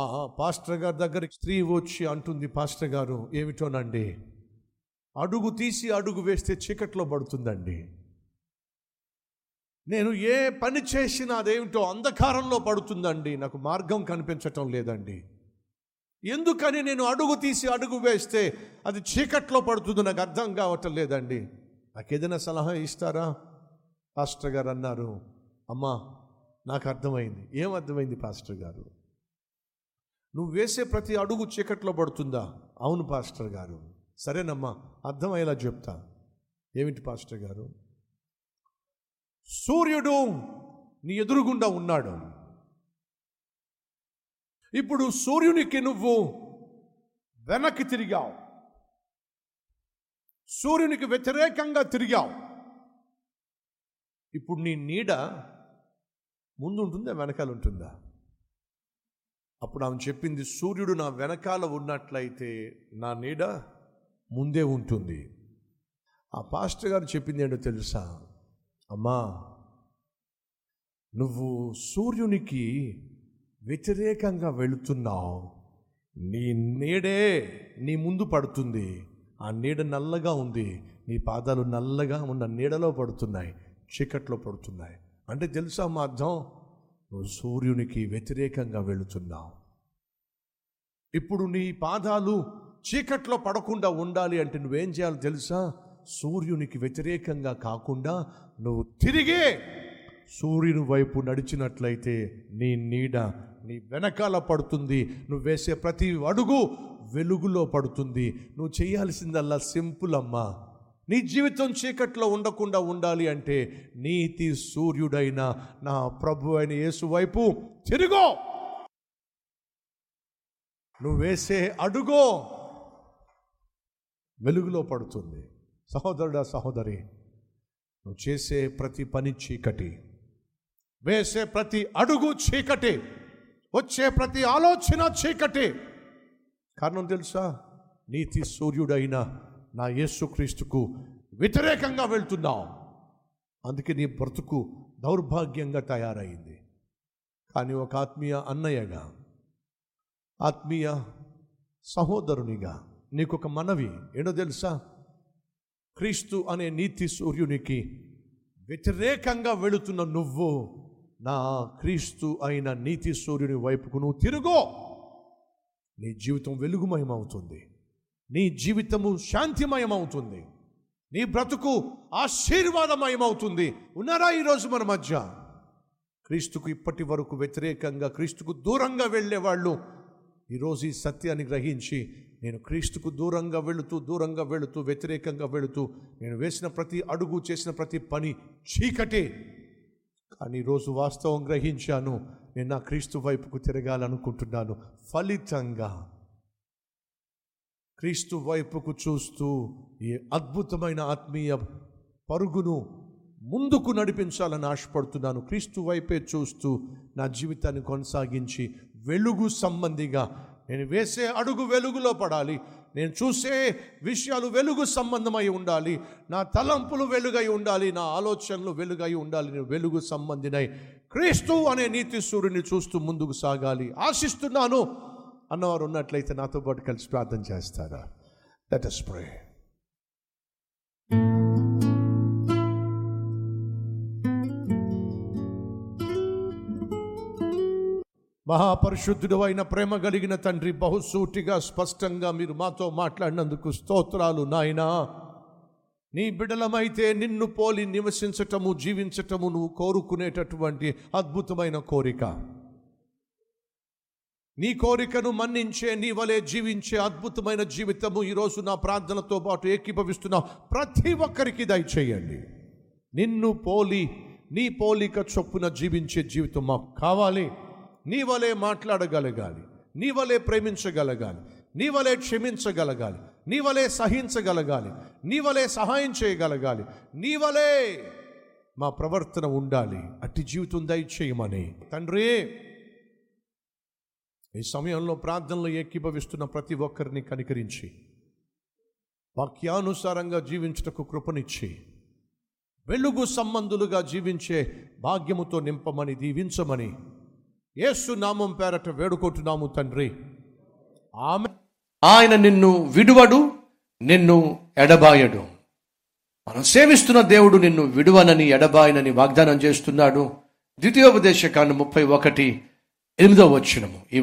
ఆ పాస్టర్ గారి దగ్గరికి స్త్రీ వచ్చి అంటుంది, పాస్టర్ గారు ఏమిటోనండి, అడుగు తీసి అడుగు వేస్తే చీకట్లో పడుతుందండి, నేను ఏ పని చేసినా అదేమిటో అంధకారంలో పడుతుందండి, నాకు మార్గం కనిపించటం లేదండి, ఎందుకని నేను అడుగు తీసి అడుగు వేస్తే అది చీకట్లో పడుతుంది, నాకు అర్థం కావటం లేదండి, నాకు ఏదైనా సలహా ఇస్తారా పాస్టర్ గారు అన్నారు. అమ్మా నాకు అర్థమైంది. ఏం అర్థమైంది పాస్టర్ గారు? నువ్వు వేసే ప్రతి అడుగు చీకట్లో పడుతుందా? అవును పాస్టర్ గారు. సరేనమ్మా అర్థమయ్యేలా చెప్తా. ఏమిటి పాస్టర్ గారు? సూర్యుడు నీ ఎదురుగుండా ఉన్నాడు, ఇప్పుడు సూర్యునికి నువ్వు వెనక్కి తిరిగావు, సూర్యునికి వ్యతిరేకంగా తిరిగావు, ఇప్పుడు నీ నీడ ముందు ఉంటుందా వెనకాల ఉంటుందా? అప్పుడు ఆమె చెప్పింది, సూర్యుడు నా వెనకాల ఉన్నట్లయితే నా నీడ ముందే ఉంటుంది. ఆ పాస్టర్ గారు చెప్పింది ఏంటో తెలుసా? అమ్మా నువ్వు సూర్యునికి వ్యతిరేకంగా వెళుతున్నావు, నీ నీడే నీ ముందు పడుతుంది, ఆ నీడ నల్లగా ఉంది, నీ పాదాలు నల్లగా ఉన్న నీడలో పడుతున్నాయి, చీకట్లో పడుతున్నాయి. అంటే తెలుసా మా అర్థం? నువ్వు సూర్యునికి వ్యతిరేకంగా వెళుతున్నావు, ఇప్పుడు నీ పాదాలు చీకట్లో పడకుండా ఉండాలి అంటే నువ్వేం చేయాలో తెలుసా? సూర్యునికి వ్యతిరేకంగా కాకుండా నువ్వు తిరిగి సూర్యుని వైపు నడిచినట్లయితే నీ నీడ నీ వెనకాల పడుతుంది, నువ్వు వేసే ప్రతి అడుగు వెలుగులో పడుతుంది. నువ్వు చేయాల్సిందల్లా సింపుల్ అమ్మా, నీ జీవితం చీకట్లో ఉండకుండా ఉండాలి అంటే నీతి సూర్యుడైన నా ప్రభు అయిన యేసు వైపు తిరుగో, నువ్వు వేసే అడుగో వెలుగులో పడుతుంది. సహోదరుడా సహోదరి, నువ్వు చేసే ప్రతి పని చీకటి, వేసే ప్రతి అడుగు చీకటి, వచ్చే ప్రతి ఆలోచన చీకటి. కారణం తెలుసా? నీతి సూర్యుడైన నా యేసుక్రీస్తుకు వ్యతిరేకంగా వెళ్తున్నావు, అందుకే నీ బ్రతుకు దౌర్భాగ్యంగా తయారైంది. కానీ ఒక ఆత్మీయ అన్నయ్యగా, ఆత్మీయ సహోదరునిగా నీకు ఒక మనవి ఏంటో తెలుసా? క్రీస్తు అనే నీతి సూర్యునికి వ్యతిరేకంగా వెళుతున్న నువ్వు నా క్రీస్తు అయిన నీతి సూర్యుని వైపుకు నువ్వు తిరుగో, నీ జీవితం వెలుగుమయమవుతుంది, నీ జీవితము శాంతిమయమవుతుంది, నీ బ్రతుకు ఆశీర్వాదమయమవుతుంది. ఉన్నారా ఈరోజు మన మధ్య? క్రీస్తుకు ఇప్పటి వరకు వ్యతిరేకంగా, క్రీస్తుకు దూరంగా వెళ్ళేవాళ్ళు ఈరోజు ఈ సత్యాన్ని గ్రహించి, నేను క్రీస్తుకు దూరంగా వెళుతూ వ్యతిరేకంగా వెళుతూ నేను వేసిన ప్రతి అడుగు, చేసిన ప్రతి పని చీకటే, కానీ ఈరోజు వాస్తవం గ్రహించాను, నేను నా క్రీస్తు వైపుకు తిరగాలనుకుంటున్నాను. ఫలితంగా క్రీస్తు వైపుకు చూస్తూ ఈ అద్భుతమైన ఆత్మీయ పరుగును ముందుకు నడిపించాలని ఆశపడుతున్నాను. క్రీస్తు వైపే చూస్తూ నా జీవితాన్ని కొనసాగించి వెలుగు సంబంధిగా నేను వేసే అడుగు వెలుగులో పడాలి, నేను చూసే విషయాలు వెలుగు సంబంధమై ఉండాలి, నా తలంపులు వెలుగై ఉండాలి, నా ఆలోచనలు వెలుగై ఉండాలి, నేను వెలుగు సంబంధినై క్రీస్తు అనే నీతి సూర్యుని చూస్తూ ముందుకు సాగాలి ఆశిస్తున్నాను అన్నవారు ఉన్నట్లయితే నాతో పాటు కలిసి ప్రార్థన చేస్తారా? Let us pray. మహాపరిశుద్ధుడు అయిన ప్రేమ కలిగిన తండ్రి, బహుసూటిగా స్పష్టంగా మీరు మాతో మాట్లాడినందుకు స్తోత్రాలు నాయనా. నీ బిడ్డలమైతే నిన్ను పోలి నివసించటము, జీవించటము నువ్వు కోరుకునేటటువంటి అద్భుతమైన కోరిక, నీ కోరికను మన్నించే, నీ వలె జీవించే అద్భుతమైన జీవితము ఈరోజు నా ప్రార్థనతో పాటు ఏకీభవిస్తున్న ప్రతి ఒక్కరికి దయచేయండి. నిన్ను పోలి, నీ పోలిక చొప్పున జీవించే జీవితం మాకు కావాలి. నీ వలె మాట్లాడగలగాలి, నీ వలె ప్రేమించగలగాలి, నీ వలె క్షమించగలగాలి, నీ వలె సహించగలగాలి, నీ వలె సహాయం చేయగలగాలి, నీ వలె మా ప్రవర్తన ఉండాలి. అట్టి జీవితం దయచేయమని తండ్రి ఈ సమయంలో ప్రార్థనలో ఏకీభవిస్తున్న ప్రతి ఒక్కరిని కనికరించి, వాక్యానుసారంగా జీవించుటకు కృపనిచ్చి, వెలుగు సంబంధులుగా జీవించే భాగ్యముతో నింపమని దీవించమని యేసు నామం పేరట వేడుకుంటున్నాము తండ్రి. ఆమె. ఆయన నిన్ను విడువడు, నిన్ను ఎడబాయడు. మనం సేవిస్తున్న దేవుడు నిన్ను విడువనని ఎడబాయనని వాగ్దానం చేస్తున్నాడు. ద్వితీయోపదేశ కాండం 31:8 ఈ